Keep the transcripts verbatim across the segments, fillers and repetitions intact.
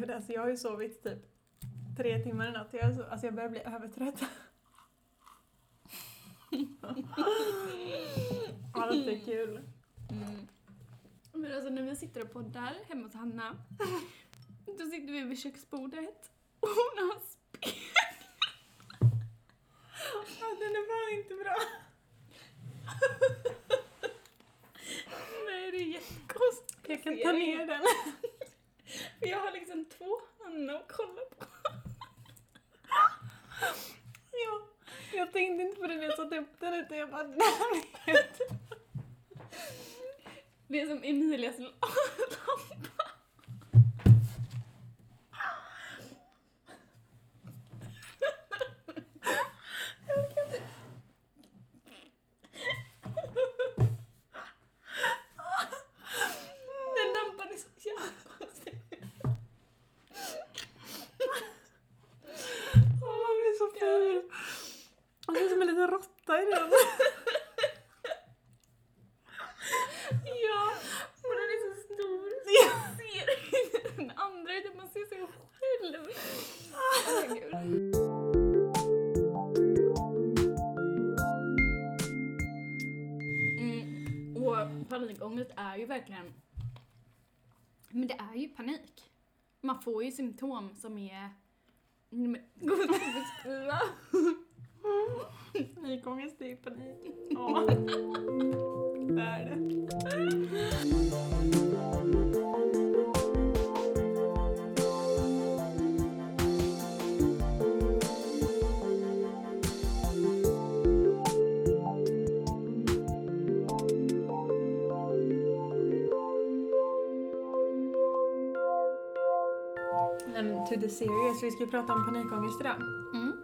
gud, alltså jag har ju sovit typ tre timmar i natt. Jag så, alltså jag börjar bli övertrött. Allt är kul. Mm. Men alltså när vi sitter och poddar hemma hos Hanna, då sitter vi vid köksbordet och hon har spegel. Ja, den är bara inte bra. Nej, det är jättekost. Jag kan ta ner den. För jag har liksom två Hanna att kolla på. Ja, jag tänkte inte på det när jag satt upp den, utan jag bara, nej. Det är som Emilias lampa. Panikångest är ju verkligen, men det är ju panik. Man får ju symptom som är god att beskriva. Panikångest är ju panik. Ja, det är det. To the serious. Vi ska prata om panikångest idag. Mm.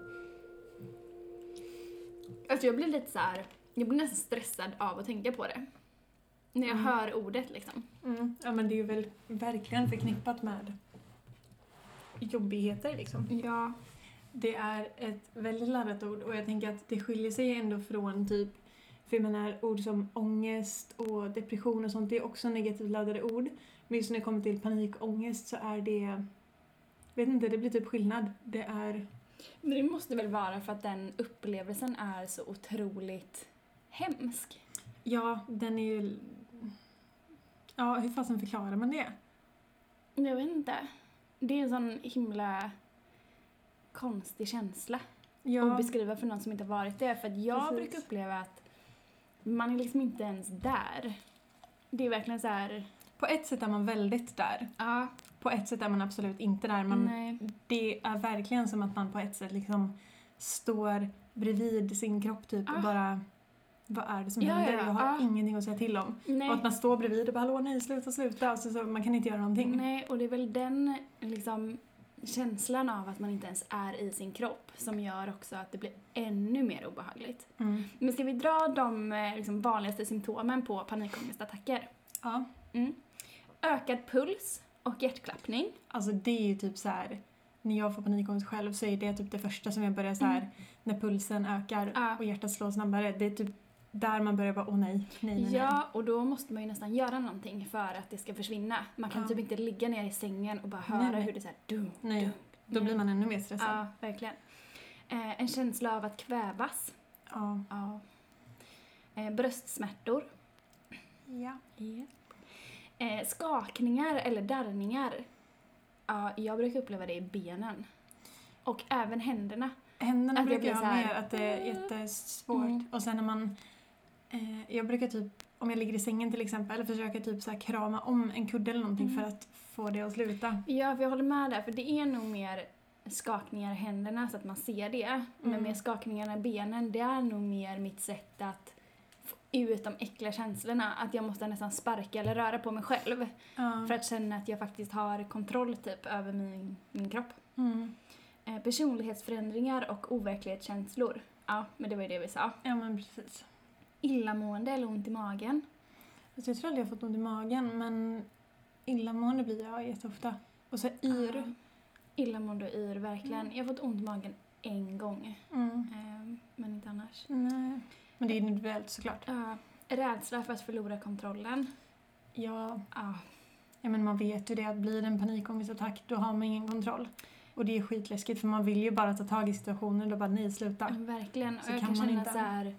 Alltså jag blir lite så här, jag blir nästan stressad av att tänka på det. När jag mm. hör ordet liksom. Mm. Ja, men det är ju väl verkligen förknippat med jobbigheter liksom. Ja. Det är ett väldigt laddat ord, och jag tänker att det skiljer sig ändå från typ, för jag menar ord som ångest och depression och sånt, det är också negativt laddade ord. Men just när det kommer till panikångest så är det, vet inte, det blir typ skillnad. Det är... Men det måste väl vara för att den upplevelsen är så otroligt hemsk. Ja, den är ju... Ja, hur fasen förklarar man det? Jag vet inte. Det är en sån himla konstig känsla. Ja. Att beskriva för någon som inte har varit det. För att jag Precis. brukar uppleva att man är liksom inte ens där. Det är verkligen så här... På ett sätt är man väldigt där. Ja. På ett sätt är man absolut inte där. Man, det är verkligen som att man på ett sätt liksom står bredvid sin kropp typ ah. och bara, vad är det som ja, händer? Ja, ja. Jag har ah. ingenting att säga till om. Nej. Och att man står bredvid och bara, hallå nej, sluta, sluta. Och så, så, man kan inte göra någonting. Nej, och det är väl den liksom, känslan av att man inte ens är i sin kropp som gör också att det blir ännu mer obehagligt. Mm. Men ska vi dra de liksom, vanligaste symptomen på panikångestattacker? Ja. Mm. Ökad puls och hjärtklappning. Alltså det är ju typ så här, när jag får panikångest själv så är det typ det första som jag börjar så här, mm. när pulsen ökar ja. och hjärtat slår snabbare. Det är typ där man börjar bara, åh nej, nej, nej. Ja, och då måste man ju nästan göra någonting för att det ska försvinna. Man kan ja. typ inte ligga ner i sängen och bara höra nej. hur det så här, dum, nej. dum. Då blir man ännu mer stressad. Ja, verkligen. Eh, en känsla av att kvävas. Ja. ja. Eh, bröstsmärtor. Ja. Ja. Eh, skakningar eller darrningar. Ja, jag brukar uppleva det i benen. Och även händerna. Händerna att brukar jag ha med att det är jättesvårt. Mm. Och sen när man... Eh, jag brukar typ, om jag ligger i sängen till exempel, eller försöker typ så här krama om en kudde eller någonting mm. för att få det att sluta. Ja, för jag håller med där. För det är nog mer skakningar i händerna så att man ser det. Mm. Men med skakningarna i benen, det är nog mer mitt sätt att... ut de äckliga känslorna. Att jag måste nästan sparka eller röra på mig själv. Ja. För att känna att jag faktiskt har kontroll typ över min, min kropp. Mm. Eh, personlighetsförändringar och overklighetskänslor. Ja, men det var ju det vi sa. Ja, men precis. Illamående eller ont i magen. Alltså, jag tror aldrig jag har fått ont i magen, men illamående blir jag jätteofta. Och så yr. Ja. Illamående och yr, verkligen. Mm. Jag har fått ont i magen en gång. Mm. Eh, men inte annars. Nej. Men det är individuellt såklart. Ja. Rädsla för att förlora kontrollen. Ja. ja. ja, men man vet ju det att blir det en panikångestattack då har man ingen kontroll. Och det är skitläskigt för man vill ju bara ta tag i situationen och bara nej, sluta. Verkligen, så och jag kan, kan man känna inte... så här,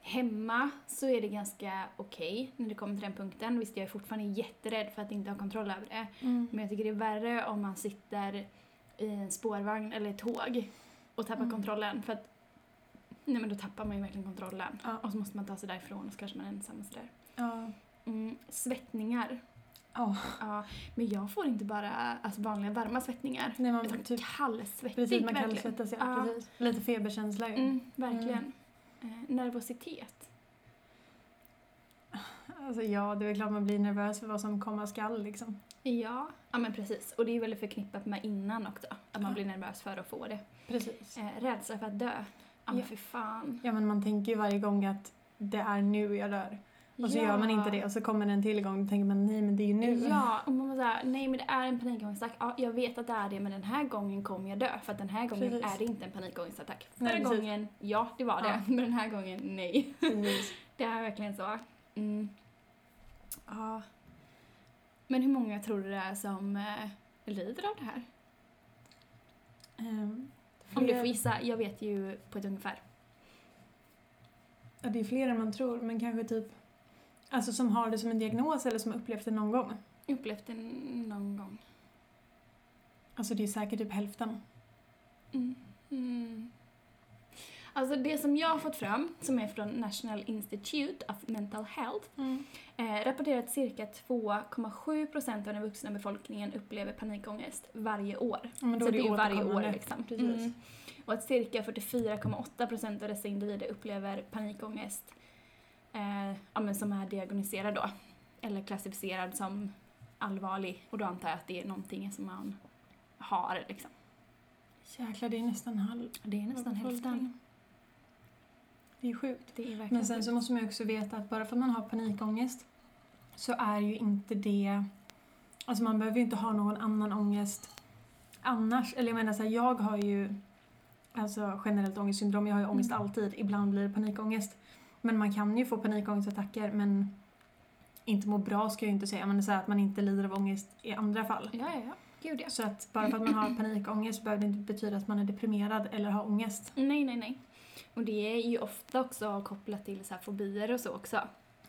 hemma så är det ganska okej okay när det kommer till den punkten. Visst, jag är fortfarande jätterädd för att inte ha kontroll över det. Mm. Men jag tycker det är värre om man sitter i en spårvagn eller ett tåg och tappar mm. kontrollen. För att nej, men då tappar man ju verkligen kontrollen. Ja. Och så måste man ta sig därifrån och så kanske man är ensam och sådär. Ja. Mm, svettningar. Oh. Ja, men jag får inte bara alltså, vanliga varma svettningar. Nej, man utan typ kallsvettig. Precis, man kallsvettas, ja, ja. Precis. Lite feberkänsla. Mm, verkligen. Mm. Eh, nervositet. Alltså ja, det är klart man blir nervös för vad som komma skall liksom. Ja, ja men precis. Och det är väl förknippat med innan också. Att man blir nervös för att få det. Precis. Eh, rädsla för att dö. Ja, men för fan. Ja, men man tänker ju varje gång att det är nu jag dör. Och så ja. Gör man inte det och så kommer en till gång och tänker man nej men det är ju nu. Ja, och man säger nej men det är en panikångestattack. Ja, jag vet att det är det men den här gången kommer jag dö för att den här gången precis. Är det inte en panikångestattack. Förra nej, gången ja, det var det ja. Men den här gången nej. Precis. Det är verkligen så. Mm. Ja. Men hur många tror du det är som eh, lider av det här? Um, det Om du får gissa, jag vet ju på ett ungefär. Ja, det är fler än man tror men kanske typ alltså som har det som en diagnos eller som upplevt det någon gång? Upplevt det någon gång. Alltså det är säkert typ hälften. Mm. Mm. Alltså det som jag har fått fram, som är från National Institute of Mental Health, mm. eh, rapporterar att cirka två komma sju procent av den vuxna befolkningen upplever panikångest varje år. Ja, men då så det är ju varje år liksom. Precis. Mm. Och att cirka fyrtiofyra komma åtta procent av dessa individer upplever panikångest Eh, ja, men som är diagnostiserad då eller klassificerad som allvarlig och då antar jag att det är någonting som man har liksom. Jäklar, det är nästan halv det är nästan hälften. Det är sjukt. Det är men sen så måste man ju också veta att bara för att man har panikångest så är ju inte det alltså man behöver ju inte ha någon annan ångest annars eller jag menar så här, jag har ju alltså generellt ångestsyndrom, jag har ju ångest mm. alltid, ibland blir det panikångest. Men man kan ju få panikångestattacker men inte må bra ska jag ju inte säga. Men det är så här att man inte lider av ångest i andra fall. Ja, ja, ja. Gud, ja. Så att bara för att man har panikångest behöver det inte betyda att man är deprimerad eller har ångest. Nej, nej, nej. Och det är ju ofta också kopplat till så här fobier och så också.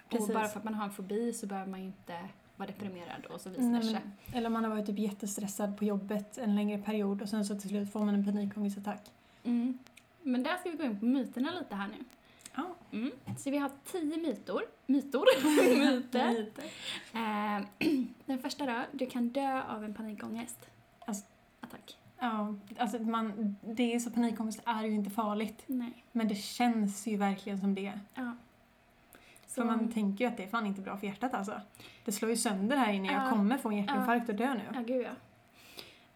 Precis. Och bara för att man har en fobi så behöver man ju inte vara deprimerad och så visar sig. Eller man har varit typ jättestressad på jobbet en längre period och sen så till slut får man en panikångestattack. Mm. Men där ska vi gå in på myterna lite här nu. Mm. Så vi har tio mytor. Mytor? Myter. eh, den första då, du kan dö av en panikångest. Alltså, attack. Ja, alltså man, det är så panikångest är ju inte farligt. Nej. Men det känns ju verkligen som det. Ja. Så för man tänker ju att det är fan inte bra för hjärtat alltså. Det slår ju sönder här inne. Jag uh, kommer få en hjärtinfarkt uh, och dö nu. Ja, gud ja.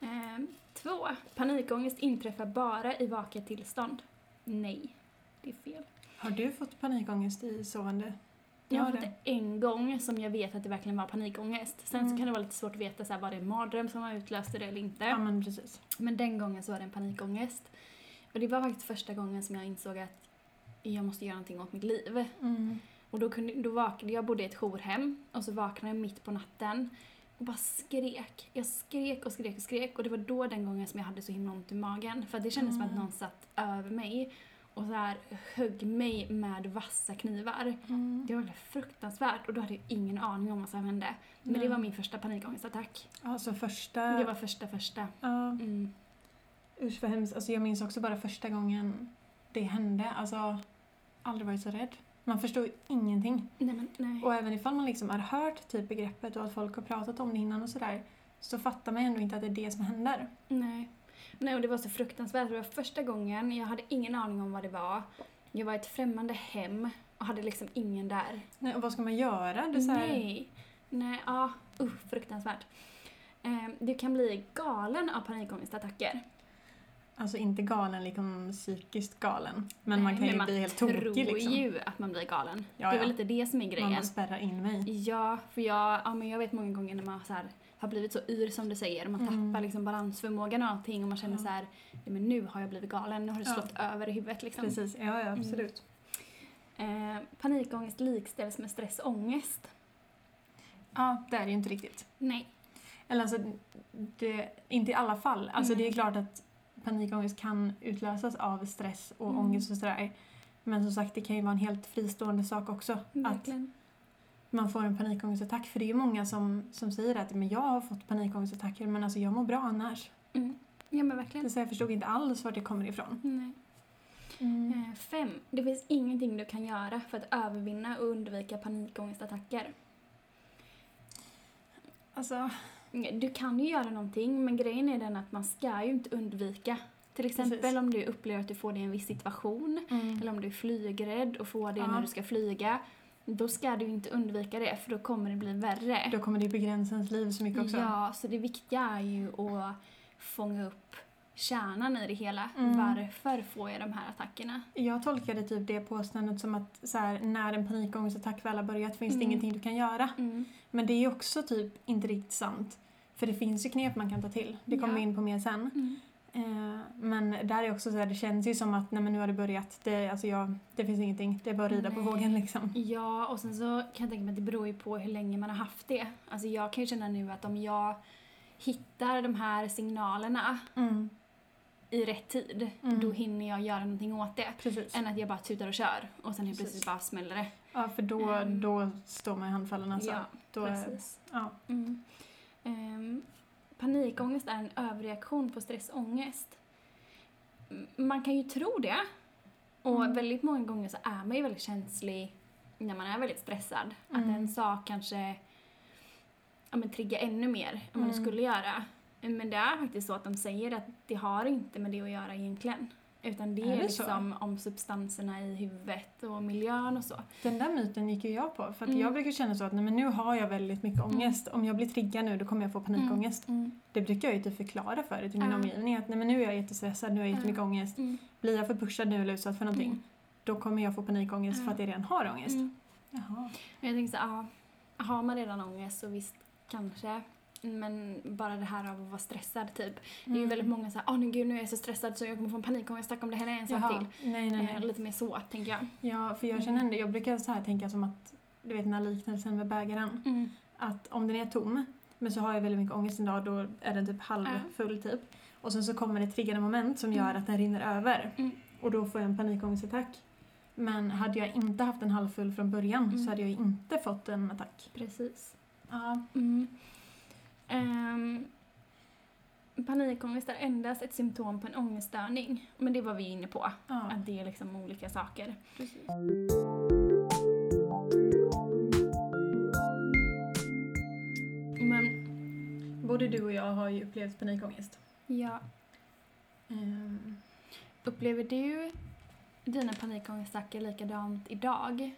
Eh, två, panikångest inträffar bara i vaket tillstånd. Nej, det är fel. Har du fått panikångest i sovande? Jag, jag har fått det en gång som jag vet att det verkligen var panikångest. Sen mm. så kan det vara lite svårt att veta så här, var det en mardröm som har utlöst det eller inte. Ja, men precis. Men den gången så var det en panikångest. Och det var faktiskt första gången som jag insåg att jag måste göra någonting åt mitt liv. Mm. Och då, kunde, då vaknade jag, bodde i ett jourhem och så vaknade jag mitt på natten och bara skrek. Jag skrek och skrek och skrek och det var då den gången som jag hade så himla ont i magen. För det kändes mm. som att någon satt över mig. Och så här högg mig med vassa knivar. Mm. Det var fruktansvärt. Och då hade jag ingen aning om vad som hände. Men mm. det var min första panikångestattack. Alltså första... Det var första, första. Ja. Mm. Usch vad hemskt. Alltså jag minns också bara första gången det hände. Alltså, aldrig varit så rädd. Man förstår ju ingenting. Nej, men, nej. Och även ifall man liksom har hört typ begreppet och att folk har pratat om det innan och sådär. Så fattar man ändå inte att det är det som händer. Nej. Nej, och det var så fruktansvärt. Det var första gången. Jag hade ingen aning om vad det var. Jag var i ett främmande hem. Och hade liksom ingen där. Nej, och vad ska man göra? Det så här... Nej. Nej, ja. Uh, fruktansvärt. Eh, du kan bli galen av panikångestattacker. Alltså inte galen, liksom psykiskt galen. Men man kan Nej, ju bli helt tokig liksom. Man tror ju att man blir galen. Ja, det var ja. lite det som är grejen. Man spärrar in mig. Ja, för jag, ja, men jag vet många gånger när man så här... har blivit så yr som du säger. Man tappar mm. liksom balansförmågan och allting. Och man känner ja. så här, men nu har jag blivit galen. Nu har det slått ja. över i huvudet liksom. Precis, ja, ja absolut. Mm. Eh, panikångest likställs med stressångest. Ja, det är ju inte riktigt. Nej. Eller alltså, det, inte i alla fall. Alltså mm. det är klart att panikångest kan utlösas av stress och mm. ångest och sådär. Men som sagt, det kan ju vara en helt fristående sak också. Verkligen. Att man får en panikångestattack. För det är ju många som, som säger att men jag har fått panikångestattacker, men alltså jag mår bra annars. Mm. Ja, men verkligen. Så jag förstod inte alls var det kommer ifrån. Nej. Mm. Fem. Det finns ingenting du kan göra för att övervinna och undvika panikångestattacker. Alltså, du kan ju göra någonting, men grejen är den att man ska ju inte undvika. Till exempel precis. Om du upplever att du får det i en viss situation. Mm. Eller om du är flygrädd och får det ja. När du ska flyga. Då ska du inte undvika det, för då kommer det bli värre. Då kommer det begränsa ens liv så mycket också. Ja, så det viktiga är ju att fånga upp kärnan i det hela. Mm. Varför får jag de här attackerna? Jag tolkade typ det påståendet som att så här, när en panikångestattack väl har börjat finns mm. det ingenting du kan göra. Mm. Men det är ju också typ inte riktigt sant. För det finns ju knep man kan ta till. Det kommer ja. In på mer sen. Mm. Eh, men där är också så här, det känns ju som att nej, men nu har det börjat. Det, alltså jag, det finns ingenting. Det är bara att rida nej. På vågen liksom. Ja, och sen så kan jag tänka mig att det beror ju på hur länge man har haft det. Alltså jag kan ju känna nu att om jag hittar de här signalerna mm. i rätt tid, mm. då hinner jag göra någonting åt det. Precis. Än att jag bara tutar och kör. Och sen helt plötsligt bara smäller det. Ja, för då, um, då står man i handfallen alltså. Ja, då precis. Är, ja. Mm. Um, panikångest är en överreaktion på stressångest. Man kan ju tro det. Och mm. väldigt många gånger så är man ju väldigt känslig när man är väldigt stressad. Mm. Att en sak kanske ja, men, triggar ännu mer än vad mm. det skulle göra. Men det är faktiskt så att de säger att det har inte med det att göra egentligen. Utan det är, är det liksom så? Om substanserna i huvudet och miljön och så. Den där myten gick ju jag på. För att mm. jag brukar känna så att nej, men nu har jag väldigt mycket ångest. Mm. Om jag blir triggad nu, då kommer jag få panikångest. Mm. Mm. Det brukar jag ju inte förklara för till min mm. omgivning. Att nej, men nu är jag jättestressad, nu har jag jättemycket mm. ångest. Mm. Blir jag för pushad nu eller utsatt för någonting. Mm. Då kommer jag få panikångest mm. för att jag redan har ångest. Mm. Jaha. Men jag tänker så ja, har man redan ångest så visst kanske. Men bara det här av att vara stressad typ. Mm. Det är ju väldigt många så här, åh nej gud nu är jag så stressad så jag kommer få en panikångestattack om det här är en sak jaha. Till. Nej, nej, nej. Eh, lite mer så tänker jag. Ja, för jag känner ändå, jag brukar så här tänka som att, du vet den här liknelsen med bägaren. Mm. Att om den är tom, men så har jag väldigt mycket ångest en dag, då är den typ halvfull mm. typ. Och sen så kommer det ett triggande moment som gör att den rinner över. Mm. Och då får jag en panikångestattack. Men hade jag inte haft en halvfull från början mm. så hade jag ju inte fått en attack. Precis. Ja. Mm. Um, panikångest är endast ett symptom på en ångeststörning. Men det var vi inne på. Ja. Att det är liksom olika saker. Precis. Men både du och jag har ju upplevt panikångest. Ja. Um, upplever du dina panikångestattacker likadant idag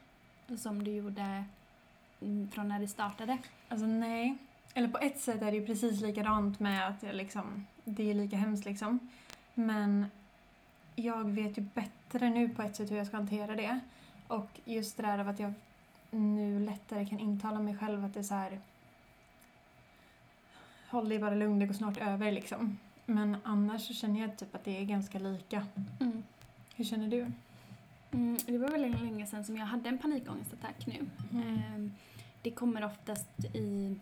som du gjorde från när det startade? Alltså nej. Eller på ett sätt är det ju precis likadant med att jag liksom, det är lika hemskt liksom. Men jag vet ju bättre nu på ett sätt hur jag ska hantera det. Och just det där av att jag nu lättare kan intala mig själv att det är så här, håll dig bara lugn, det går snart över liksom. Men annars så känner jag typ att det är ganska lika. Mm. Hur känner du? Mm, det var väldigt länge sedan som jag hade en panikångestattack nu. Mm. Det kommer oftast i...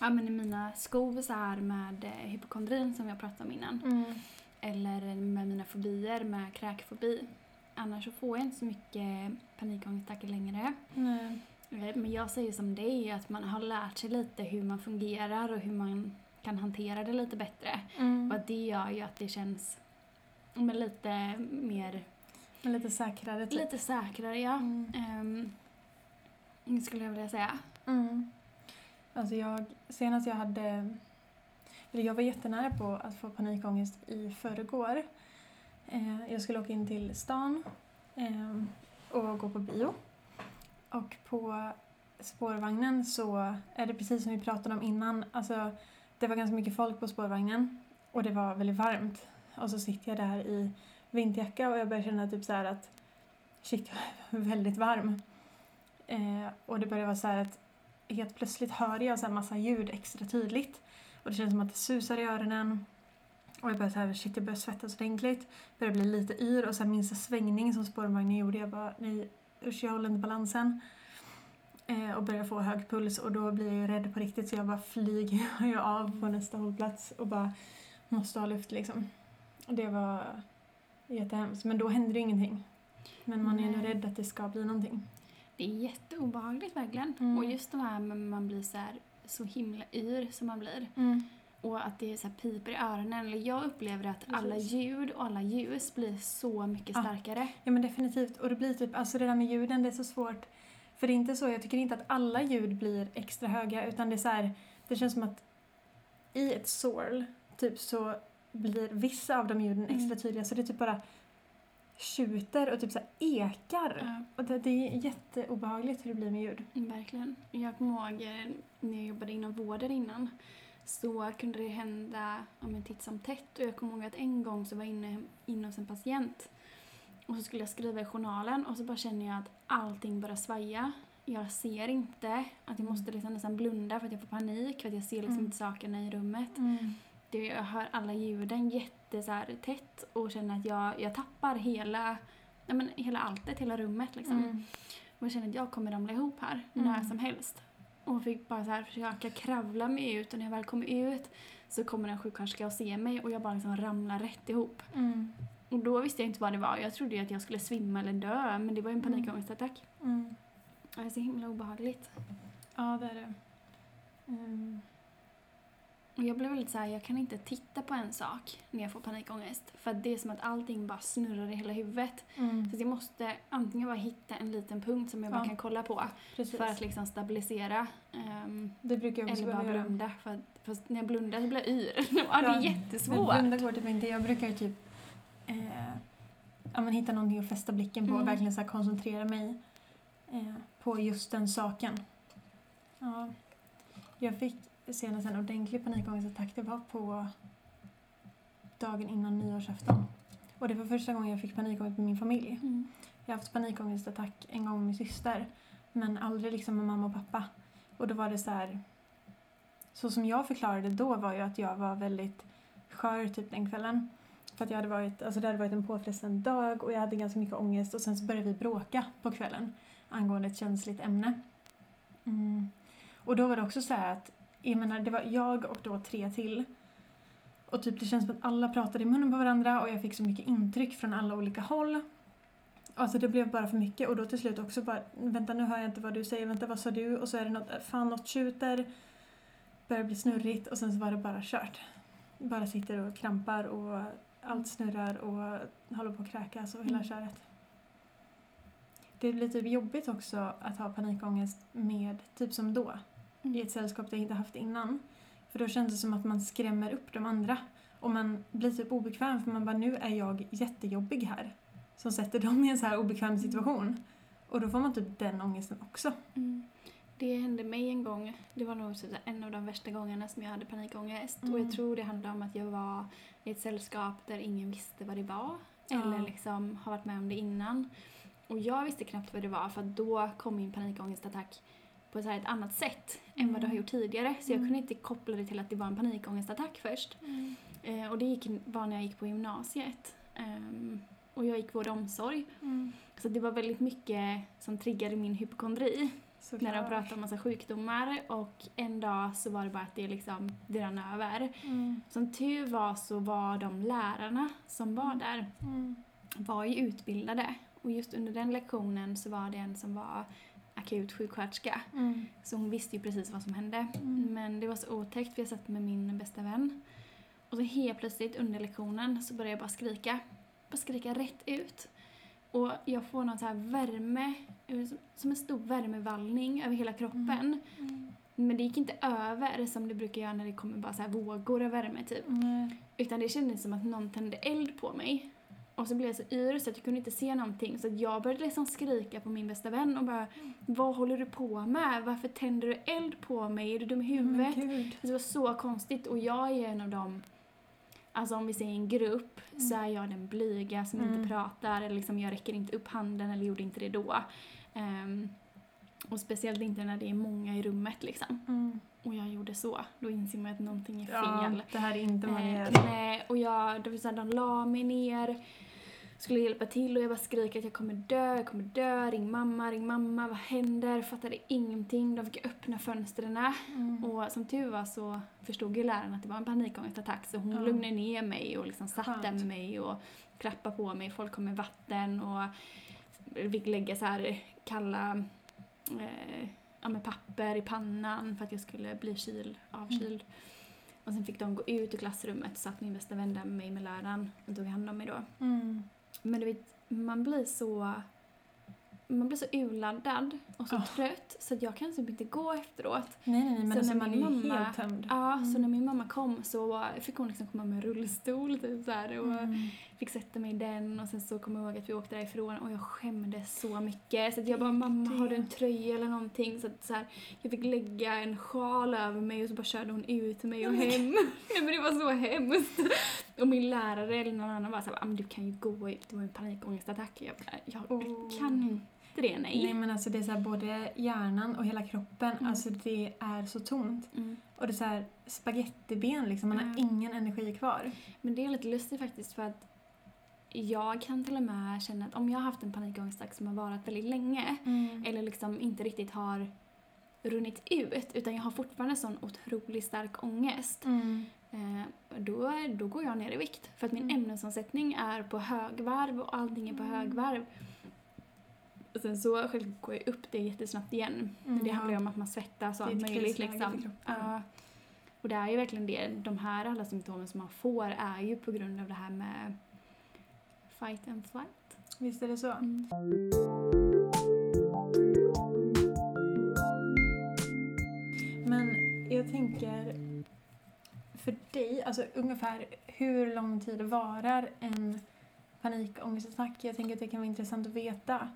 Ja, men i mina skov så här med eh, hypokondrin som jag pratade om innan. Mm. Eller med mina fobier, med kräkfobi. Annars så får jag inte så mycket panikångestattacker längre. Mm. Men jag säger som dig att man har lärt sig lite hur man fungerar och hur man kan hantera det lite bättre. Mm. Och det gör ju att det känns men lite mer... Men lite säkrare typ. Lite säkrare, ja. Mm. Um, skulle jag vilja säga. Mm. Alltså jag, senast jag hade, eller jag var jättenära på att få panikångest i förrgår. Eh, jag skulle åka in till stan eh, och gå på bio. Och på spårvagnen så är det precis som vi pratade om innan. Alltså det var ganska mycket folk på spårvagnen och det var väldigt varmt. Och så sitter jag där i vinterjacka och jag börjar känna typ så här att shit, jag är väldigt varm. Eh, och det började vara så här att helt plötsligt hör jag så här massa ljud extra tydligt. Och det känns som att det susar i öronen. Och jag börjar så här, shit, jag börjar svettas ordentligt. Börjar bli lite yr. Och så här minsta svängning som spårvagnen gjorde. Jag bara, nej, usch, jag håller inte balansen. och börjar få hög puls och då blir jag ju rädd på riktigt, så jag bara flyger jag av på nästa hållplats och bara måste ha luft liksom. Det var jättehemskt, men då händer det ingenting. Men man är ju rädd att det ska bli någonting. Det är jätteobehagligt verkligen. Mm. Och just det här med man blir så här, så himla yr som man blir. Mm. Och att det är så här piper i öronen. Eller jag upplever att alla ljud och alla ljus blir så mycket starkare. Ja, ja men definitivt. Och det blir typ, alltså det där med ljuden, det är så svårt. För det är inte så, jag tycker inte att alla ljud blir extra höga. Utan det är så här, det känns som att i ett sorl typ så blir vissa av de ljuden extra mm. tydliga. Så det är typ bara tjuter och typ så här ekar. Ja. Och det, det är jätteobehagligt hur det blir med ljud. Verkligen. Jag kommer ihåg när jag jobbade inom vården innan. Så kunde det hända om jag titt som tätt. Och jag kommer ihåg att en gång så var jag inne, inne hos en patient. Och så skulle jag skriva i journalen. Och så bara känner jag att allting börjar svaja. Jag ser inte. Att jag måste liksom nästan blunda för att jag får panik. För att jag ser liksom mm. inte sakerna i rummet. Mm. Det, jag hör alla ljuden jätte så här tätt. Och känner att jag, jag tappar hela, nej men, hela alltet, hela rummet liksom. Mm. Och jag känner att jag kommer ramla ihop här. Mm. När som helst. Och fick bara så här försöka kravla mig ut. Och när jag väl kom ut så kommer en sjuksköterska och se mig. Och jag bara liksom ramlar rätt ihop. Mm. Och då visste jag inte vad det var. Jag trodde ju att jag skulle svimma eller dö. Men det var ju en panikångestattack. Mm. Det är så himla obehagligt. Ja, det är det. Mm. Och jag blev lite så här, jag kan inte titta på en sak när jag får panikångest. För det är som att allting bara snurrar i hela huvudet. Mm. Så jag måste antingen bara hitta en liten punkt som jag bara ja. kan kolla på. Precis. För att liksom stabilisera. Um, det brukar jag också eller bara göra. Blunda. För, för när jag blundar så blir jag yr. Ja, det är jättesvårt. Blunda går typ inte. Jag brukar typ eh, ja, men hitta någonting att fästa blicken på. Mm. Och verkligen så här koncentrera mig eh, på just den saken. Ja. Jag fick senast en ordentlig panikångestattack. Det var på dagen innan nyårsafton. Och det var första gången jag fick panikångest med min familj. Mm. Jag har haft panikångestattack en gång med min syster. Men aldrig liksom med mamma och pappa. Och då var det så här. Så som jag förklarade då var ju att jag var väldigt skör typ den kvällen. För att jag hade varit, alltså det hade varit en påfrestande dag. Och jag hade ganska mycket ångest. Och sen så började vi bråka på kvällen. Angående ett känsligt ämne. Mm. Och då var det också så här att. Jag menar, det var jag och då tre till. Och typ det känns som att alla pratade i munnen på varandra. Och jag fick så mycket intryck från alla olika håll. Alltså det blev bara för mycket. Och då till slut också bara, vänta nu hör jag inte vad du säger. Vänta, vad sa du? Och så är det något, fan något tjuter. Börjar bli snurrigt. Och sen så var det bara kört. Bara sitter och krampar och allt snurrar. Och håller på att kräkas och hela köret. Det blir typ jobbigt också att ha panikångest med typ som då. I ett sällskap jag inte haft innan. För då känns det som att man skrämmer upp de andra. Och man blir typ obekväm. För man bara, nu är jag jättejobbig här. Som sätter dem i en så här obekväm situation. Och då får man typ den ångesten också. Mm. Det hände mig en gång. Det var nog en av de värsta gångerna som jag hade panikångest. Mm. Och jag tror det handlade om att jag var i ett sällskap där ingen visste vad det var. Ja. Eller liksom har varit med om det innan. Och jag visste knappt vad det var. För då kom min panikångestattack på så här ett annat sätt mm. än vad du har gjort tidigare. Så mm. jag kunde inte koppla det till att det var en panikångestattack först. Mm. Eh, och det gick, var när jag gick på gymnasiet. Um, och jag gick vård och omsorg. Mm. Så det var väldigt mycket som triggade min hypokondri. Såklart. När de pratade om massa sjukdomar. Och en dag så var det bara att det liksom drann över. Mm. Som tur var så var de lärarna som var där. Mm. Var ju utbildade. Och just under den lektionen så var det en som var akut sjuksköterska. Mm. Så hon visste ju precis vad som hände. Mm. Men det var så otäckt för jag satt med min bästa vän. Och så helt plötsligt under lektionen så började jag bara skrika. Bara skrika rätt ut. Och jag får någon så här värme. Som en stor värmevallning över hela kroppen. Mm. Mm. Men det gick inte över som det brukar göra när det kommer bara så här vågor av värme typ. Mm. Utan det kändes som att någon tände eld på mig. Och så blev jag så yr så att jag kunde inte se någonting. Så jag började liksom skrika på min bästa vän. Och bara, vad håller du på med? Varför tänder du eld på mig? Är du dum i huvudet? Mm, det var så konstigt. Och jag är en av dem. Alltså om vi ser en grupp. Mm. Så är jag den blyga som mm. inte pratar. Eller liksom jag räcker inte upp handen. Eller gjorde inte det då. Um, och speciellt inte när det är många i rummet liksom. Mm. Och jag gjorde så. Då inser man att någonting är fel. Ja, det här är inte vad det är. Eh, nej, och jag, de, de la mig ner. skulle hjälpa till och jag bara skrek att jag kommer dö, jag kommer dö, ring mamma, ring mamma, vad händer? Fattade ingenting, de fick öppna fönstren. Mm. Och som tur var så förstod ju läraren att det var en panikångestattack, så hon mm. lugnade ner mig och liksom satt där med mig och klappade på mig, folk kom med vatten och fick lägga så här kalla eh, ja, med papper i pannan för att jag skulle bli kyl, avkyld. Mm. Och sen fick de gå ut ur klassrummet, så att min bästa vän där med mig med läraren och tog hand om mig då. Mm. Men du vet, man blir så man blir så urladdad och så oh. trött så att jag kan typ inte gå efteråt. Nej, nej, men så alltså, när min man är mamma, helt tömd. Ja, mm. så när min mamma kom så fick hon liksom komma med rullstol typ så här, och mm. fick sätta mig i den och sen så kom jag ihåg att vi åkte därifrån och jag skämdes så mycket så att jag bara, mamma har du en tröja eller någonting, så att så här, jag fick lägga en sjal över mig och så bara körde hon ut mig och hem. Nej, men det var så hemskt. Och min lärare eller någon annan var så här, du kan ju gå ut, det var en panikångestattack. Jag bara, jag oh. kan inte. Det, nej. nej men alltså det är så här, både hjärnan och hela kroppen, mm. alltså det är så tomt. Mm. Och det är så här spagettiben liksom, man mm. har ingen energi kvar. Men det är lite lustigt faktiskt, för att jag kan till och med känna att om jag har haft en panikångestattack som har varat väldigt länge mm. eller liksom inte riktigt har runnit ut, utan jag har fortfarande sån otroligt stark ångest. Mm. Då, då går jag ner i vikt för att min mm. ämnesomsättning är på högvarv och allting är på mm. högvarv. Och sen så själv går jag upp det jättesnabbt igen. Mm. Det handlar ju om att man svettas och allt möjligt. Liksom. Uh, och det är ju verkligen det. De här alla symptomen som man får är ju på grund av det här med fight and flight. Visst är det så. Mm. Men jag tänker för dig, alltså ungefär hur lång tid varar en panikångestattack? Jag tänker att det kan vara intressant att veta.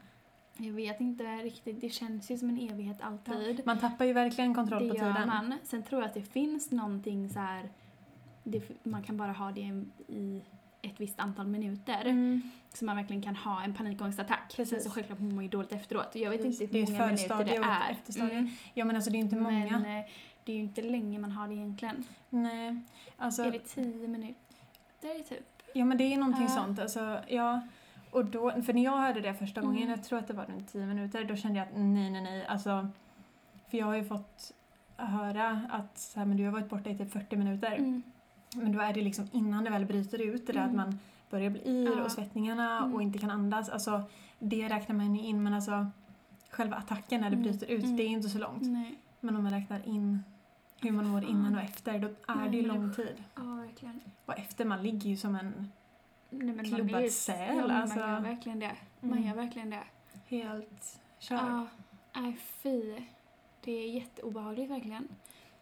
Jag vet inte riktigt, det känns ju som en evighet alltid. Ja, man tappar ju verkligen kontroll det på tiden. Man. Sen tror jag att det finns någonting så här, det, man kan bara ha det i, i ett visst antal minuter. Mm. Så man verkligen kan ha en panikångestattack. Precis. Sen så självklart mår man ju dåligt efteråt. Jag vet Precis. inte hur många minuter det är. Mm. Ja men alltså det är ju inte många. Men det är ju inte länge man har det egentligen. Nej. Alltså, är det tio minuter? Det är typ. Ja men det är någonting uh. sånt. Alltså ja. Och då, för när jag hörde det första gången, mm. jag tror att det var runt tio minuter, då kände jag att nej, nej, nej. Alltså, för jag har ju fått höra att så här, men du har varit borta i typ fyrtio minuter. Mm. Men då är det liksom innan det väl bryter ut, det där mm. att man börjar bli yr ja. och svettningarna mm. och inte kan andas. Alltså, det räknar man ju in, men alltså, själva attacken när det bryter ut, mm. det är inte så långt. Nej. Men om man räknar in hur man mår innan och efter, då är nej, det ju lång tid. Ja, verkligen. Och efter, man ligger ju som en... Nej, men klubbat man säl, ja, alltså. Man gör verkligen det. Man mm. gör verkligen det. Helt kör. Ja, nej fy. Det är jätteobehagligt verkligen.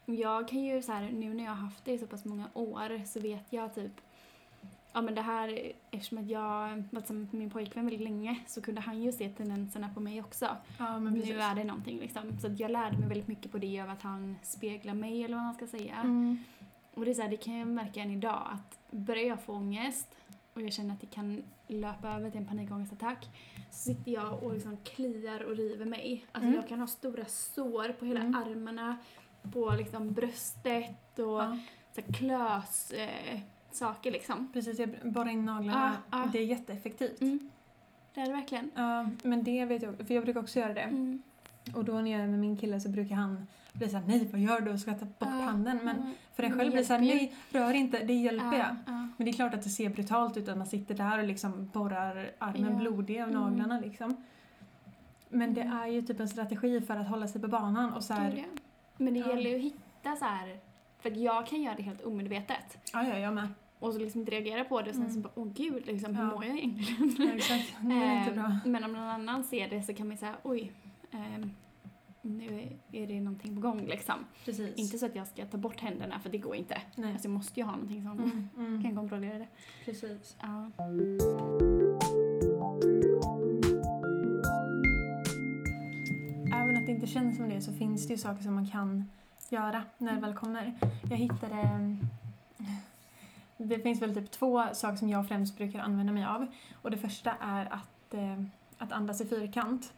Jag kan ju så här, nu när jag har haft det i så pass många år så vet jag typ, ja men det här, eftersom att jag varit som min pojkvän väldigt länge så kunde han ju se tendenserna på mig också. Ja, men nu är det någonting liksom. Så att jag lärde mig väldigt mycket på det, av att han speglar mig eller vad man ska säga. Mm. Och det är så här, det kan jag märka än idag, att börjar jag få ångest och jag känner att det kan löpa över till en panikångestattack, så sitter jag och liksom kliar och river mig. Alltså mm. jag kan ha stora sår på hela mm. armarna, på liksom bröstet och ja. så klös eh, saker liksom. Precis, jag borrar in naglarna. Ah, ah. Det är jätteeffektivt. Mm. Det är det verkligen. Ja, men det vet jag, för jag brukar också göra det. Mm. Och då när jag är med min kille så brukar han bli såhär, nej vad gör du? Och ska ta bort uh, handen. Men uh, för en själv blir såhär, nej rör inte, det hjälper jag. Uh, uh. Men det är klart att det ser brutalt ut att man sitter där och liksom borrar armen yeah. blodig av naglarna mm. liksom. Men det är ju typ en strategi för att hålla sig på banan och så här, det det. Men det gäller ju att hitta så här, för att jag kan göra det helt omedvetet. Ja, ja, jag med. Och så liksom inte reagera på det. Och sen mm. så bara, åh gud, liksom, hur ja. mår jag egentligen? Ja, exakt, det är inte bra. Men om någon annan ser det så kan man säga, oj. Um, nu är det någonting på gång liksom. Precis. Inte så att jag ska ta bort händerna, för det går inte. Nej. Alltså jag måste ju ha någonting som mm, mm. kan kontrollera det. Precis. Ja. Även att det inte känns som det, så finns det ju saker som man kan göra när det väl kommer. Jag hittade... Det finns väl typ två saker som jag främst brukar använda mig av. Och det första är att, att andas i fyrkant.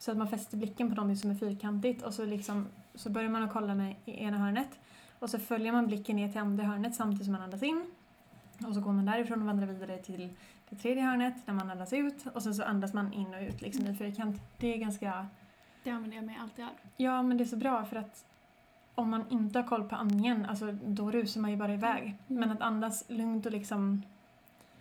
Så att man fäster blicken på dem som är fyrkantigt. Och så, liksom, så börjar man att kolla med i ena hörnet. Och så följer man blicken ner till andra hörnet samtidigt som man andas in. Och så går man därifrån och vandrar vidare till det tredje hörnet där man andas ut. Och sen så andas man in och ut liksom i fyrkant. Det är ganska... Det använder jag mig alltid av. Ja, men det är så bra för att om man inte har koll på andningen, alltså då rusar man ju bara iväg. Mm. Men att andas lugnt och liksom...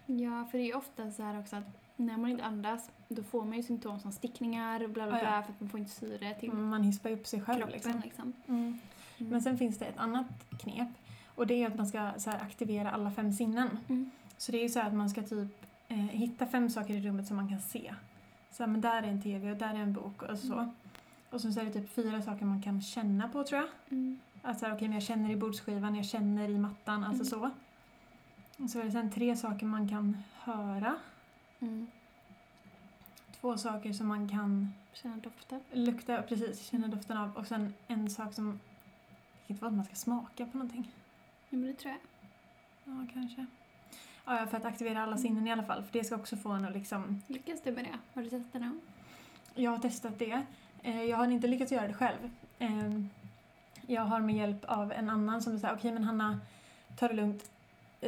Ja, för det är ju ofta så här också att när man inte andas då får man ju symptom som stickningar och bla bla bla, ja, ja. För att man får inte syre till man hispar upp sig själv kroppen, liksom. liksom. Mm. Mm. Men sen finns det ett annat knep. Och det är att man ska så här aktivera alla fem sinnen. Mm. Så det är ju så här att man ska typ eh, hitta fem saker i rummet som man kan se. Så här, men där är en tv och där är en bok och så. Mm. Och sen så är det typ fyra saker man kan känna på, tror jag. Mm. Alltså okej, okay, men jag känner i bordsskivan, jag känner i mattan, alltså mm. så. Och så är det sen tre saker man kan höra. Mm. Två saker som man kan... Känna doften. Lukta, precis. Känna doften av. Och sen en sak som... Vilket var att man ska smaka på någonting. Ja, men det tror jag. Ja, kanske. Ja, för att aktivera alla sinnen i alla fall. För det ska också få en att liksom... Lyckas du med det? Har du testat det? Jag har testat det. Jag har inte lyckats göra det själv. Jag har med hjälp av en annan som säger, okej men Hanna, ta det lugnt.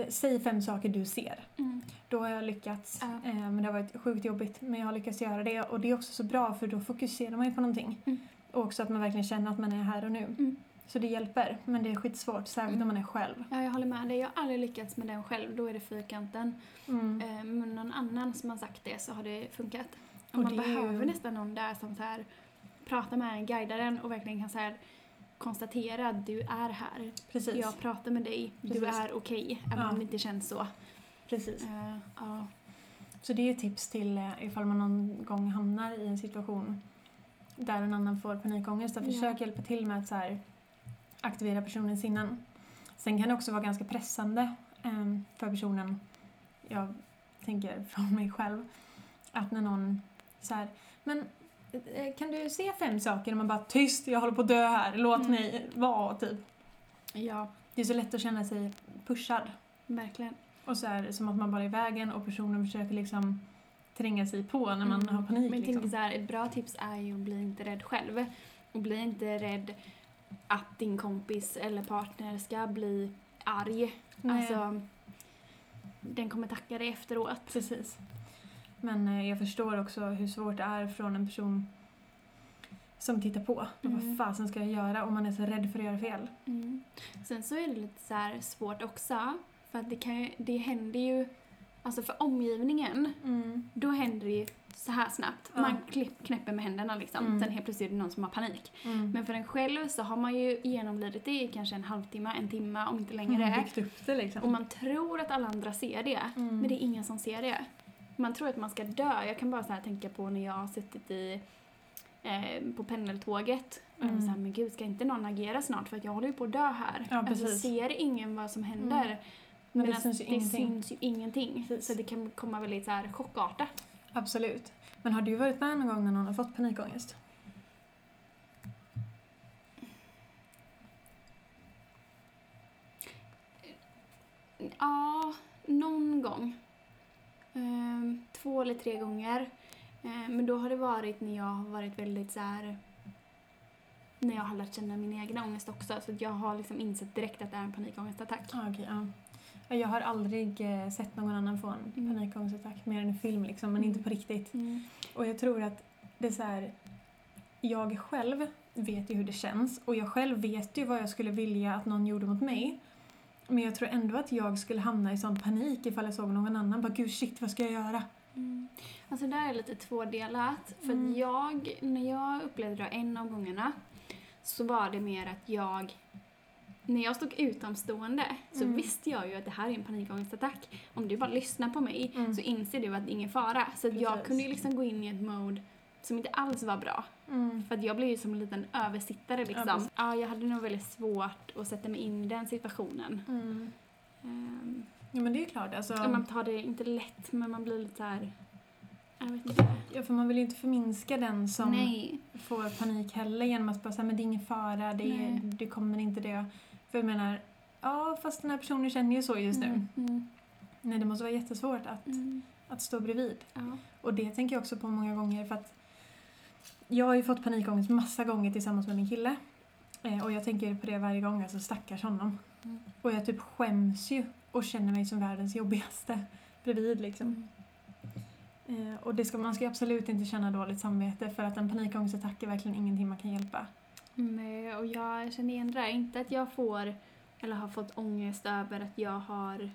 Säg fem saker du ser. Mm. Då har jag lyckats. Ja. Men det har varit sjukt jobbigt. Men jag har lyckats göra det. Och det är också så bra för då fokuserar man ju på någonting. Mm. Och också att man verkligen känner att man är här och nu. Mm. Så det hjälper, men det är skitsvårt, särskilt mm. om man är själv. Ja, jag håller med dig. Jag har aldrig lyckats med den själv, då är det fyrkanten. Mm. Men någon annan som har sagt det så har det funkat. Och man det... behöver nästan någon där som så här, pratar med en, guidar en och verkligen kan så här, konstatera att du är här. Precis. Jag pratar med dig, Precis. Du är okej, okay, även ja. Om det inte känns så. Precis. Uh, ja. Så det är ett tips till ifall man någon gång hamnar i en situation där en annan får panikångest. Att ja. Försök hjälpa till med att så här... aktivera personens sinnen. Sen kan det också vara ganska pressande eh, för personen. Jag tänker från mig själv. Att när någon så här, men kan du se fem saker? Och man bara, tyst, jag håller på att dö här. Låt mm. mig vara, typ. Ja. Det är så lätt att känna sig pushad. Verkligen. Och så här, som att man bara är i vägen. Och personen försöker liksom tränga sig på när man mm. har panik. Men jag tänker liksom. Så här, ett bra tips är ju att bli inte rädd själv. Och bli inte rädd... att din kompis eller partner ska bli arg. Nej. Alltså, den kommer tacka dig efteråt. Precis. Men jag förstår också hur svårt det är från en person som tittar på. Mm. Vad fasen ska jag göra om man är så rädd för att göra fel? Mm. Sen så är det lite så här svårt också. För att det, kan ju, det händer ju... Alltså för omgivningen, mm. då händer det ju så här snabbt. Ja. Man klipp, knäpper med händerna liksom. Mm. Sen helt plötsligt är det någon som har panik. Mm. Men för en själv så har man ju genomlidit det i kanske en halvtimme, en timme, om inte längre. Mm, byggt upp det liksom. Och man tror att alla andra ser det. Mm. Men det är ingen som ser det. Man tror att man ska dö. Jag kan bara så här tänka på när jag har suttit i, eh, på pendeltåget. Mm. Och så här, men gud, ska inte någon agera snart? För att jag håller ju på att dö här. Ja, alltså ser ingen vad som händer. Mm. Men det, syns ju, det syns ju ingenting. Precis. Så det kan komma väldigt så här chockartat. Absolut. Men har du varit med någon gång när någon har fått panikångest? Ja, någon gång. Ehm, två eller tre gånger. Ehm, men då har det varit när jag har varit väldigt så här... När jag har lärt känna min egen ångest också. Så att jag har liksom insett direkt att det är en panikångestattack. Ah, okay, ja. Jag har aldrig eh, sett någon annan få en mm. panikångestattack mer än en film liksom, men mm. inte på riktigt. Mm. Och jag tror att det är så här, jag själv vet ju hur det känns och jag själv vet ju vad jag skulle vilja att någon gjorde mot mig. Men jag tror ändå att jag skulle hamna i sån panik ifall jag såg någon annan. Bara, gud shit, vad ska jag göra? Mm. Alltså det här är lite tvådelat. För mm. att jag, när jag upplevde det en av gångerna så var det mer att jag... När jag stod utomstående så mm. visste jag ju att det här är en panikångestattack. Om du bara lyssnar på mig mm. så inser du att det är ingen fara. Så att jag kunde ju liksom gå in i ett mode som inte alls var bra. Mm. För att jag blev ju som en liten översittare liksom. Ja, ah, jag hade nog väldigt svårt att sätta mig in i den situationen. Mm. Um, ja, men det är ju klart. Alltså... Man tar det inte lätt, men man blir lite så här... Jag vet inte. Ja, för man vill ju inte förminska den som Nej. Får panik heller genom att bara säga, men det är ingen fara, det, är, det kommer inte dö. För jag menar, ja fast den här personen känner ju så just nu. Mm, mm. Nej, det måste vara jättesvårt att, mm. att stå bredvid. Ja. Och det tänker jag också på många gånger. För att jag har ju fått panikångest massa gånger tillsammans med min kille. Eh, och jag tänker på det varje gång, alltså stackars honom. Mm. Och jag typ skäms ju och känner mig som världens jobbigaste bredvid liksom. Mm. Eh, och det ska, man ska ju absolut inte känna dåligt samvete, för att en panikångestattack är verkligen ingenting man kan hjälpa. Nej, och jag känner igen det där. Inte att jag får eller har fått ångest över att jag har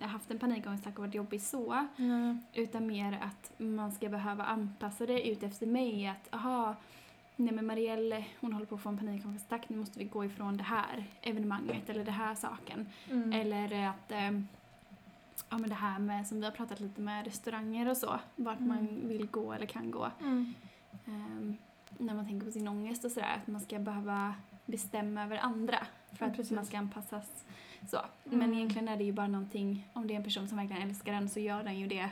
haft en panikångestattack och varit jobbig så. Mm. Utan mer att man ska behöva anpassa det ut efter mig. Att aha, nej men Marielle, hon håller på att få en panikångestattack. Nu måste vi gå ifrån det här evenemanget eller det här saken. Mm. Eller att eh, ja, men det här med, som vi har pratat lite med restauranger och så. Vart mm. man vill gå eller kan gå. Mm. Um, när man tänker på sin ångest och sådär. Att man ska behöva bestämma över andra. För att mm, man ska anpassas så. Mm. Men egentligen är det ju bara någonting. Om det är en person som verkligen älskar den, så gör den ju det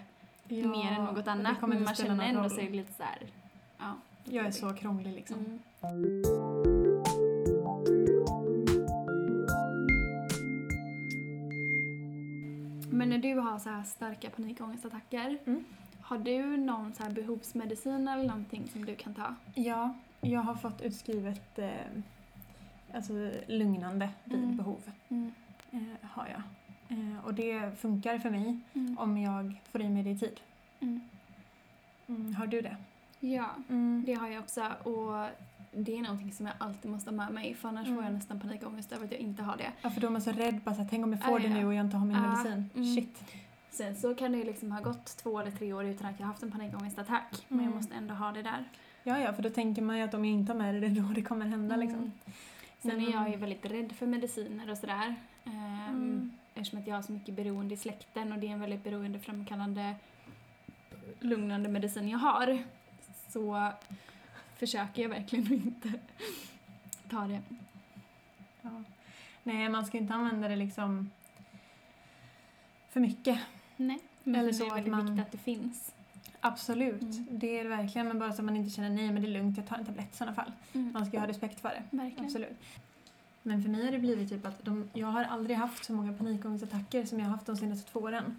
ja, mer än något annat. Men man känner ändå sig lite så här. Ja, jag är så krånglig liksom. Mm. Men när du har så här starka panikångestattacker. Mm. Har du någon så här behovsmedicin eller någonting som du kan ta? Ja, jag har fått utskrivet eh, alltså lugnande vid mm. behov. Mm. Eh, har jag. Eh, och det funkar för mig mm. om jag får i mig det i tid. Mm. Mm, har du det? Ja, mm. det har jag också. Och det är någonting som jag alltid måste ha med mig. För annars mm. får jag nästan panikångest över att jag inte har det. Ja, för då är man så rädd. Bara så här, tänk om jag får ah, det ja. nu och jag inte har min ah, medicin. Mm. Shit. Sen så kan det ju liksom ha gått två eller tre år utan att jag har haft en panikångestattack. Mm. Men jag måste ändå ha det där. Ja, ja, för då tänker man ju att om jag inte har med det, det är då det kommer hända. Mm. Liksom. Sen mm. är jag ju väldigt rädd för mediciner och sådär. Ehm, mm. Eftersom att jag har så mycket beroende i släkten. Och det är en väldigt beroendeframkallande, lugnande medicin jag har. Så försöker jag verkligen inte ta det. Ja. Nej, man ska inte använda det liksom för mycket. Nej, men eller så det är väldigt man... viktigt att det finns. Absolut, mm. det är det verkligen. Men bara så att man inte känner, nej men det är lugnt, jag tar en tablett i sådana fall. Mm. Man ska ju ha respekt för det. Verkligen. Absolut. Men för mig har det blivit typ att de, jag har aldrig haft så många panikångestattacker som jag har haft de senaste två åren.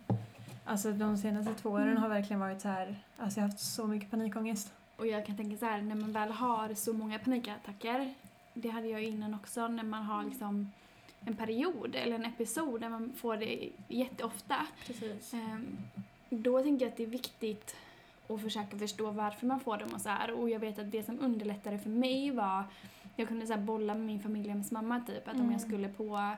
Alltså de senaste två åren mm. har verkligen varit så här, alltså jag har haft så mycket panikångest. Och jag kan tänka så här, när man väl har så många panikattacker, det hade jag ju innan också, när man har liksom en period eller en episod där man får det jätteofta. Precis. Ehm, då tänker jag att det är viktigt att försöka förstå varför man får dem och så här. Och jag vet att det som underlättade för mig var, jag kunde så här bolla med min familj och min mamma typ, att mm. om jag skulle på...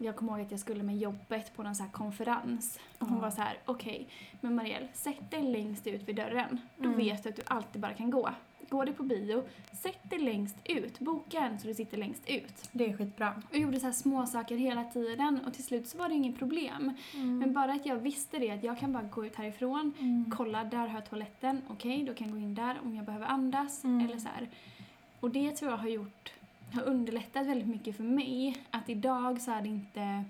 Jag kommer ihåg att jag skulle med jobbet på någon så här konferens. Och hon mm. var så här, okej, okay, men Marielle, sätt dig längst ut vid dörren. Då mm. vet du att du alltid bara kan gå. Går du på bio, sätt dig längst ut. Boka en så du sitter längst ut. Det är skitbra. Och gjorde så här små saker hela tiden. Och till slut så var det inget problem. Mm. Men bara att jag visste det, att jag kan bara gå ut härifrån. Mm. Kolla, där har toaletten. Okej, okay, då kan jag gå in där om jag behöver andas. Mm. Eller så här. Och det tror jag har gjort... har underlättat väldigt mycket för mig. Att idag så är det inte...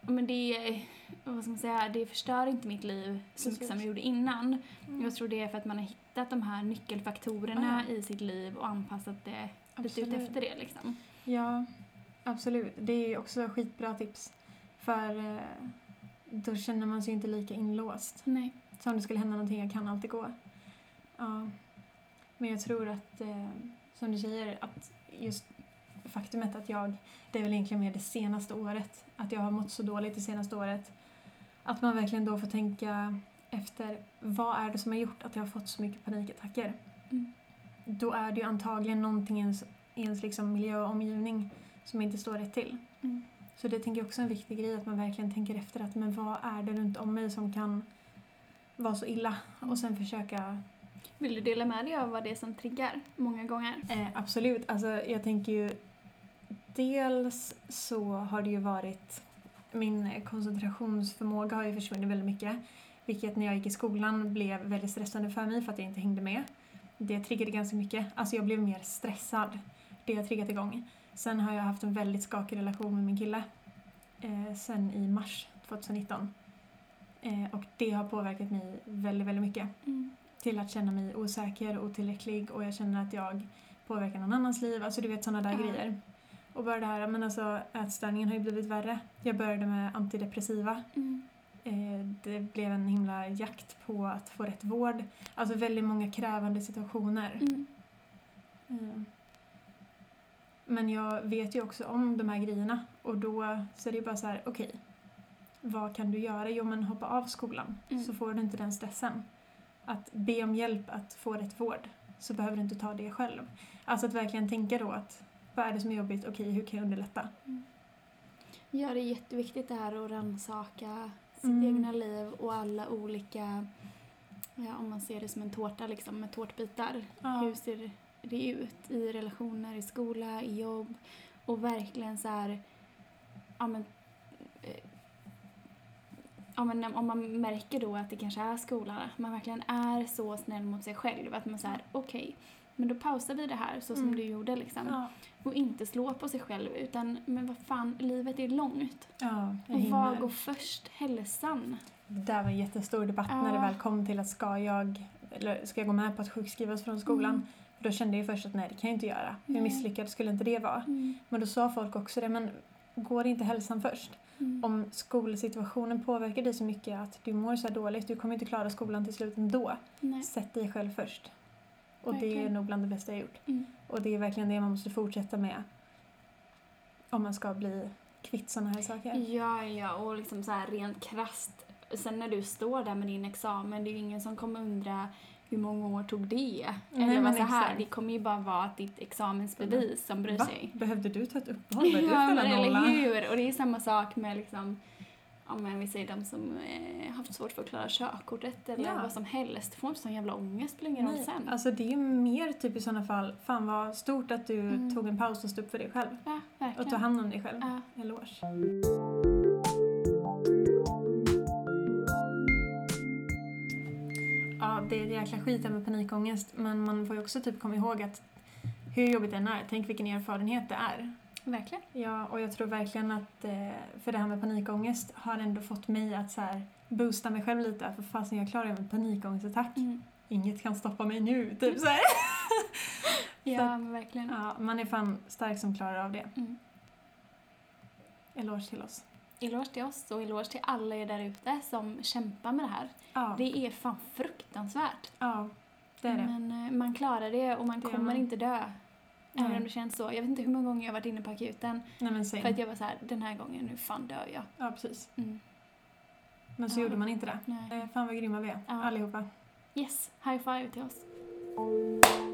Men det, vad ska man säga, det förstör inte mitt liv så mycket som jag gjorde innan. Mm. Jag tror det är för att man har hittat de här nyckelfaktorerna mm. i sitt liv och anpassat det lite ut efter det. Liksom. Ja, absolut. Det är ju också skitbra tips. För då känner man sig inte lika inlåst. Nej. Så om det skulle hända någonting, jag kan alltid gå. Ja. Men jag tror att, som du säger, att just faktumet att jag, det är väl egentligen mer det senaste året, att jag har mått så dåligt det senaste året, att man verkligen då får tänka efter, vad är det som har gjort att jag har fått så mycket panikattacker? Mm. Då är det ju antagligen någonting i ens, ens liksom miljö och omgivning som inte står rätt till. Mm. Så det tänker jag också är en viktig grej, att man verkligen tänker efter att, men vad är det runt om mig som kan vara så illa? Och sen försöka... Vill du dela med dig av vad det är som triggar många gånger? Eh, absolut. Alltså, jag tänker ju... Dels så har det ju varit... Min koncentrationsförmåga har ju försvunnit väldigt mycket. Vilket när jag gick i skolan blev väldigt stressande för mig för att jag inte hängde med. Det triggade ganska mycket. Alltså jag blev mer stressad. Det har triggat igång. Sen har jag haft en väldigt skakig relation med min kille. Eh, sen i mars tjugonitton. Eh, och det har påverkat mig väldigt, väldigt mycket. Mm. Till att känna mig osäker, otillräcklig, och jag känner att jag påverkar någon annans liv. Alltså du vet, sådana där mm. grejer. Och bara det här, men alltså ätstörningen har ju blivit värre. Jag började med antidepressiva. Mm. Eh, det blev en himla jakt på att få rätt vård. Alltså väldigt många krävande situationer. Mm. Mm. Men jag vet ju också om de här grejerna. Och då så är det bara så här, okej. Okay, vad kan du göra? Jo, men hoppa av skolan. Mm. Så får du inte den stressen. Att be om hjälp att få rätt vård. Så behöver du inte ta det själv. Alltså att verkligen tänka då att vad är det som är jobbigt? Okej, okay, hur kan jag underlätta? Mm. Ja, det är jätteviktigt det här att rannsaka sitt mm. egna liv och alla olika, ja, om man ser det som en tårta liksom, med tårtbitar. Ja. Hur ser det ut i relationer, i skola, i jobb? Och verkligen så här, ja men, ja, men om man märker då att det kanske är skolan, att man verkligen är så snäll mot sig själv att man säger okej, okay, men då pausar vi det här så som mm. du gjorde liksom. Ja. Och inte slå på sig själv utan, men vad fan, livet är långt. Ja, och vad går först? Hälsan. Det var en jättestor debatt ja. när det väl kom till att ska jag, eller ska jag gå med på att sjukskrivas från skolan? Mm. Då kände jag först att nej, det kan jag inte göra. Hur mm. misslyckad skulle inte det vara? Mm. Men då sa folk också det, men går inte hälsan först? Mm. Om skolsituationen påverkar dig så mycket att du mår så här dåligt, du kommer inte klara skolan till slut ändå. Nej. Sätt dig själv först. Och verkligen. Det är nog bland det bästa jag gjort. Mm. Och det är verkligen det man måste fortsätta med. Om man ska bli kvitt sådana här saker. Ja, ja. Och liksom så här rent krasst. Sen när du står där med din examen, det är ju ingen som kommer undra hur många år tog det? Mm, eller vad så här, exakt. Det kommer ju bara vara ditt examensbevis som bryr Va? sig. Behövde du ta ett uppehåll? Ja, men eller hur? Och det är samma sak med liksom, ja men vi säger de som eh, haft svårt för att klara körkortet eller ja. vad som helst. Får inte sån jävla ångest, spelar ingen roll sen. Alltså det är mer typ i sådana fall, fan vad stort att du mm. tog en paus och stod upp för dig själv. Ja, verkligen. Och tog hand om dig själv. Ja. Eloge. Ja, det är jäkla skiten med panikångest. Men man får ju också typ komma ihåg att hur jobbigt den är. Tänk vilken erfarenhet det är. Verkligen. Ja, och jag tror verkligen att för det här med panikångest har ändå fått mig att så här boosta mig själv lite. För fasen, jag klarar ju en panikångestattack. Mm. Inget kan stoppa mig nu, typ så här. Ja, så att, verkligen. Ja, man är fan stark som klarar av det. Mm. Eloge till oss. Eloge till oss och eloge till alla er där ute som kämpar med det här. Ja. Det är fan fruktansvärt. Ja, det är det. Men man klarar det och man det kommer man. inte dö. Även om det känns så. Jag vet inte hur många gånger jag har varit inne på akuten. Nej, men för att jag var så här, den här gången, nu fan dör jag. Ja, precis. Mm. Men så ja. gjorde man inte det. Nej. Fan vad grymma vi är, ja. allihopa. Yes, high five till oss.